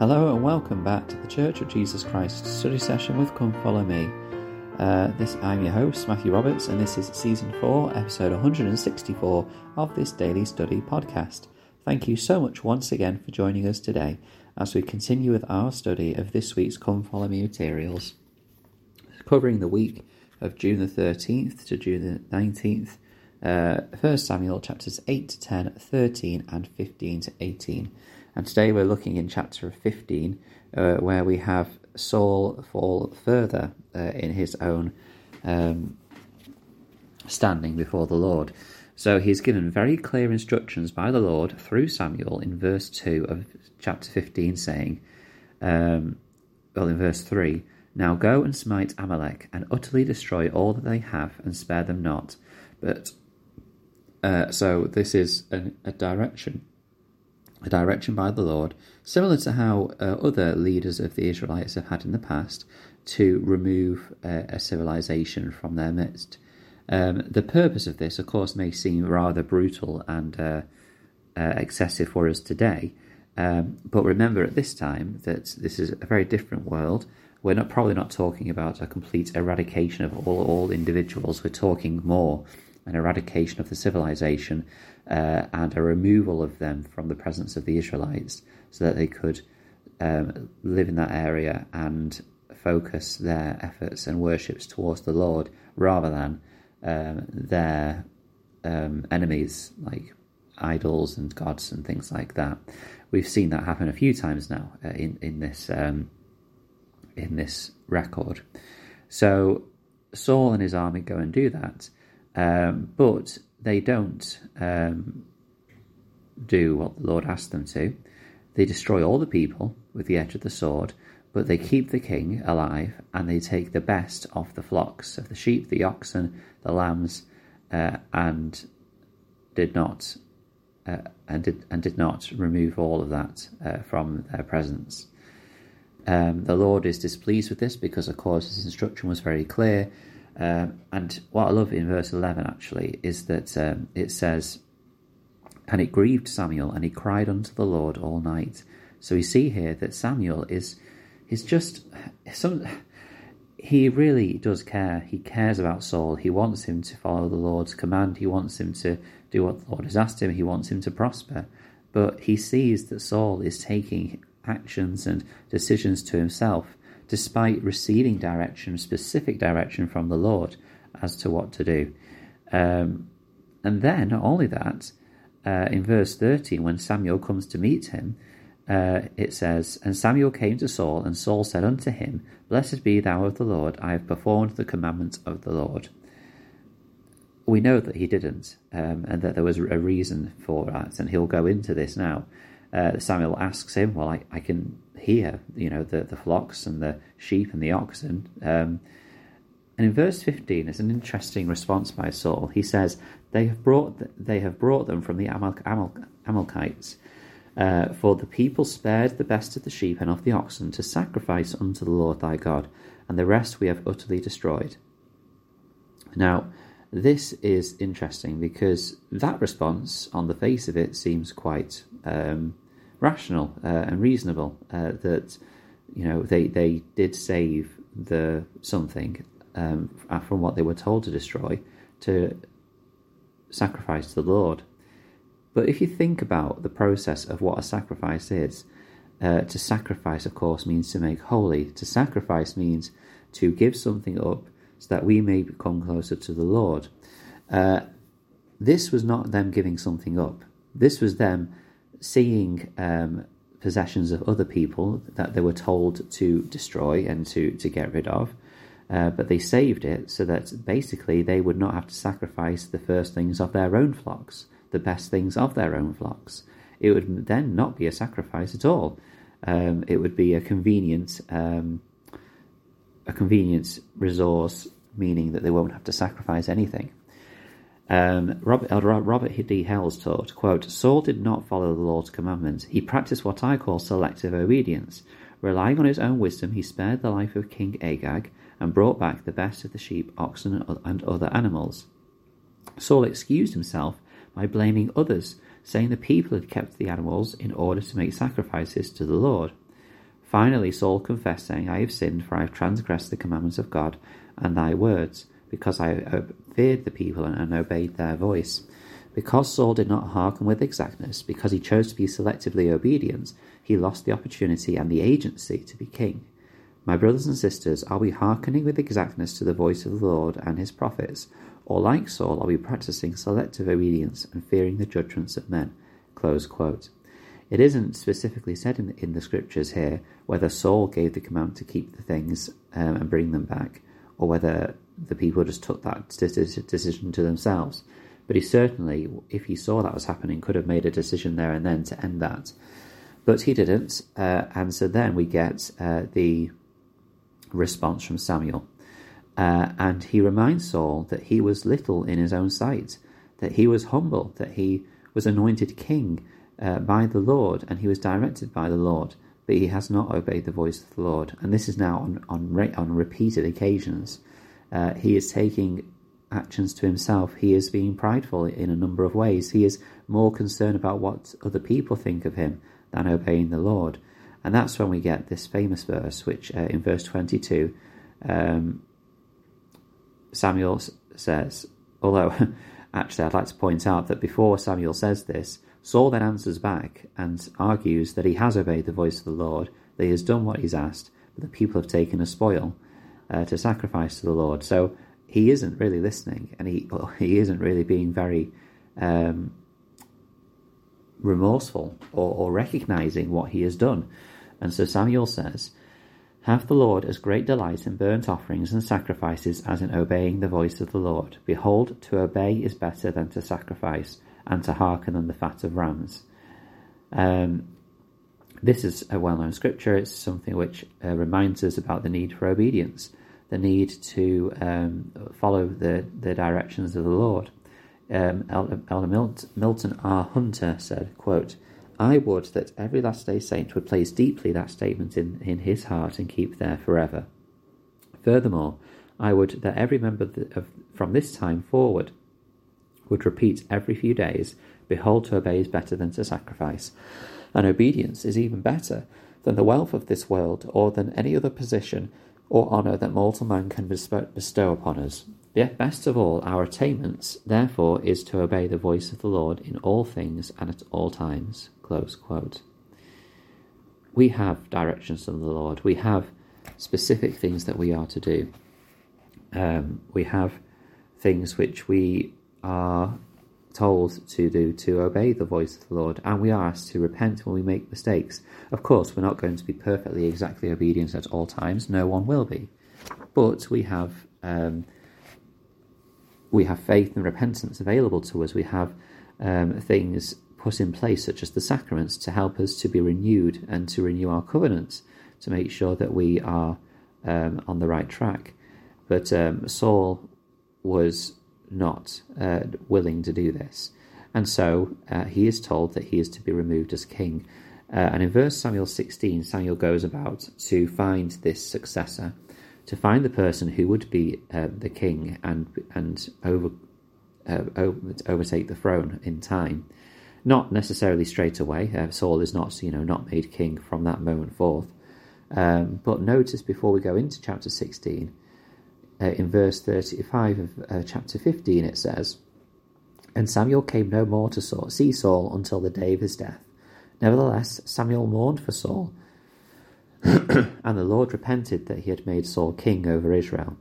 Hello and welcome back to the Church of Jesus Christ study session with Come Follow Me. I'm your host, Matthew Roberts, and this is Season 4, Episode 164 of this Daily Study podcast. Thank you so much once again for joining us today as we continue with our study of this week's Come Follow Me materials, covering the week of June the 13th to June the 19th, 1 Samuel chapters 8 to 10, 13 and 15 to 18. And today we're looking in chapter 15, where we have Saul fall further in his own standing before the Lord. So he's given very clear instructions by the Lord through Samuel in verse 2 of chapter 15, saying, in verse 3, "Now go and smite Amalek, and utterly destroy all that they have, and spare them not." But so this is a direction by the Lord, similar to how other leaders of the Israelites have had in the past, to remove a civilization from their midst. The purpose of this, of course, may seem rather brutal and excessive for us today, but remember at this time that this is a very different world. We're probably not talking about a complete eradication of all individuals. We're talking more an eradication of the civilization and a removal of them from the presence of the Israelites, so that they could live in that area and focus their efforts and worships towards the Lord, rather than their enemies like idols and gods and things like that. We've seen that happen a few times now in this record. So Saul and his army go and do that, but they don't do what the Lord asked them to. They destroy all the people with the edge of the sword, but they keep the king alive, and they take the best of the flocks, of the sheep, the oxen, the lambs, and did not remove all of that from their presence. The Lord is displeased with this because, of course, his instruction was very clear. And what I love in verse 11, actually, is that it says, "And it grieved Samuel, and he cried unto the Lord all night." So we see here that Samuel he really does care. He cares about Saul. He wants him to follow the Lord's command. He wants him to do what the Lord has asked him. He wants him to prosper. But he sees that Saul is taking actions and decisions to himself, despite receiving specific direction from the Lord as to what to do. And then, not only that, in verse 13, when Samuel comes to meet him, it says, "And Samuel came to Saul, and Saul said unto him, Blessed be thou of the Lord, I have performed the commandment of the Lord." We know that he didn't, and that there was a reason for that, and he'll go into this now. Samuel asks him, "Well, I can hear, the flocks and the sheep and the oxen." And in verse 15, it's an interesting response by Saul. He says, "They have brought them from the Amalekites, for the people spared the best of the sheep and of the oxen to sacrifice unto the Lord thy God, and the rest we have utterly destroyed." Now, this is interesting because that response, on the face of it, seems quite rational and reasonable. They did save the something from what they were told to destroy to sacrifice to the Lord. But if you think about the process of what a sacrifice is, to sacrifice, of course, means to make holy. To sacrifice means to give something up, so that we may become closer to the Lord. This was not them giving something up. This was them seeing possessions of other people that they were told to destroy and to get rid of. But they saved it so that basically they would not have to sacrifice the first things of their own flocks, the best things of their own flocks. It would then not be a sacrifice at all. It would be a convenient resource, meaning that they won't have to sacrifice anything. Robert D. Hales taught, quote, "Saul did not follow the Lord's commandments. He practiced what I call selective obedience. Relying on his own wisdom, he spared the life of King Agag and brought back the best of the sheep, oxen, and other animals. Saul excused himself by blaming others, saying the people had kept the animals in order to make sacrifices to the Lord. Finally, Saul confessed, saying, I have sinned, for I have transgressed the commandments of God and thy words, because I feared the people and obeyed their voice. Because Saul did not hearken with exactness, because he chose to be selectively obedient, he lost the opportunity and the agency to be king. My brothers and sisters, are we hearkening with exactness to the voice of the Lord and his prophets? Or like Saul, are we practicing selective obedience and fearing the judgments of men? Close quote. It isn't specifically said in the scriptures here whether Saul gave the command to keep the things and bring them back, or whether the people just took that decision to themselves. But he certainly, if he saw that was happening, could have made a decision there and then to end that. But he didn't, and so then we get the response from Samuel. And he reminds Saul that he was little in his own sight, that he was humble, that he was anointed king by the Lord, and he was directed by the Lord, but he has not obeyed the voice of the Lord. And this is now on repeated occasions. He is taking actions to himself. He is being prideful in a number of ways. He is more concerned about what other people think of him than obeying the Lord. And that's when we get this famous verse, which in verse 22, Samuel says, although actually I'd like to point out that before Samuel says this, Saul then answers back and argues that he has obeyed the voice of the Lord, that he has done what he's asked, but the people have taken a spoil to sacrifice to the Lord. So he isn't really listening, and he isn't really being very remorseful or recognizing what he has done. And so Samuel says, have the Lord as great delight in burnt offerings and sacrifices as in obeying the voice of the Lord. Behold, to obey is better than to sacrifice, and to hearken than the fat of rams. This is a well-known scripture. It's something which reminds us about the need for obedience, the need to follow the directions of the Lord. Elder Milton R. Hunter said, quote, I would that every last day saint would place deeply that statement in his heart and keep there forever. Furthermore, I would that every member from this time forward would repeat every few days, behold, to obey is better than to sacrifice, and obedience is even better than the wealth of this world or than any other position or honour that mortal man can bestow upon us. Yet best of all our attainments, therefore, is to obey the voice of the Lord in all things and at all times. Close quote. We have directions from the Lord. We have specific things that we are to do. We have things which we are told to do to obey the voice of the Lord, and we are asked to repent when we make mistakes. Of course, we're not going to be perfectly exactly obedient at all times. No one will be, but we have faith and repentance available to us. We have things put in place, such as the sacraments, to help us to be renewed and to renew our covenants to make sure that we are on the right track. But Saul was not willing to do this, and so he is told that he is to be removed as king. And in verse Samuel 16, Samuel goes about to find this successor, to find the person who would be the king and overtake the throne in time. Not necessarily straight away. Saul is not made king from that moment forth. But notice before we go into chapter 16. In verse 35 of chapter 15 it says, And Samuel came no more to see Saul until the day of his death. Nevertheless, Samuel mourned for Saul, and the Lord repented that he had made Saul king over Israel.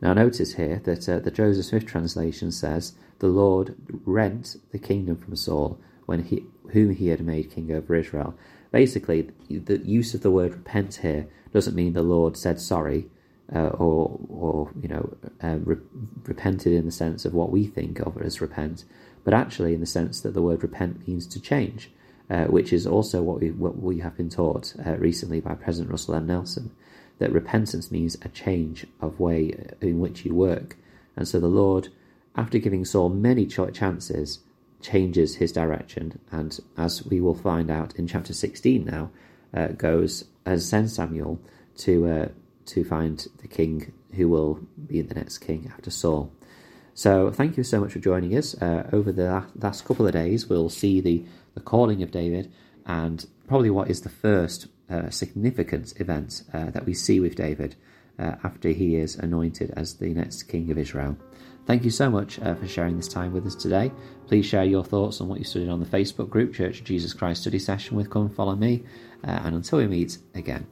Now notice here that the Joseph Smith translation says, The Lord rent the kingdom from Saul, whom he had made king over Israel. Basically, the use of the word repent here doesn't mean the Lord said sorry, repented in the sense of what we think of as repent, but actually in the sense that the word repent means to change, which is also what we have been taught recently by President Russell M. Nelson, that repentance means a change of way in which you work. And so the Lord, after giving Saul many chances, changes his direction, and as we will find out in chapter 16 now, goes and sends Samuel to find the king who will be the next king after Saul. So thank you so much for joining us. Over the last couple of days, we'll see the calling of David and probably what is the first significant events that we see with David after he is anointed as the next king of Israel. Thank you so much for sharing this time with us today. Please share your thoughts on what you studied on the Facebook group Church of Jesus Christ Study Session with Come Follow Me, and until we meet again.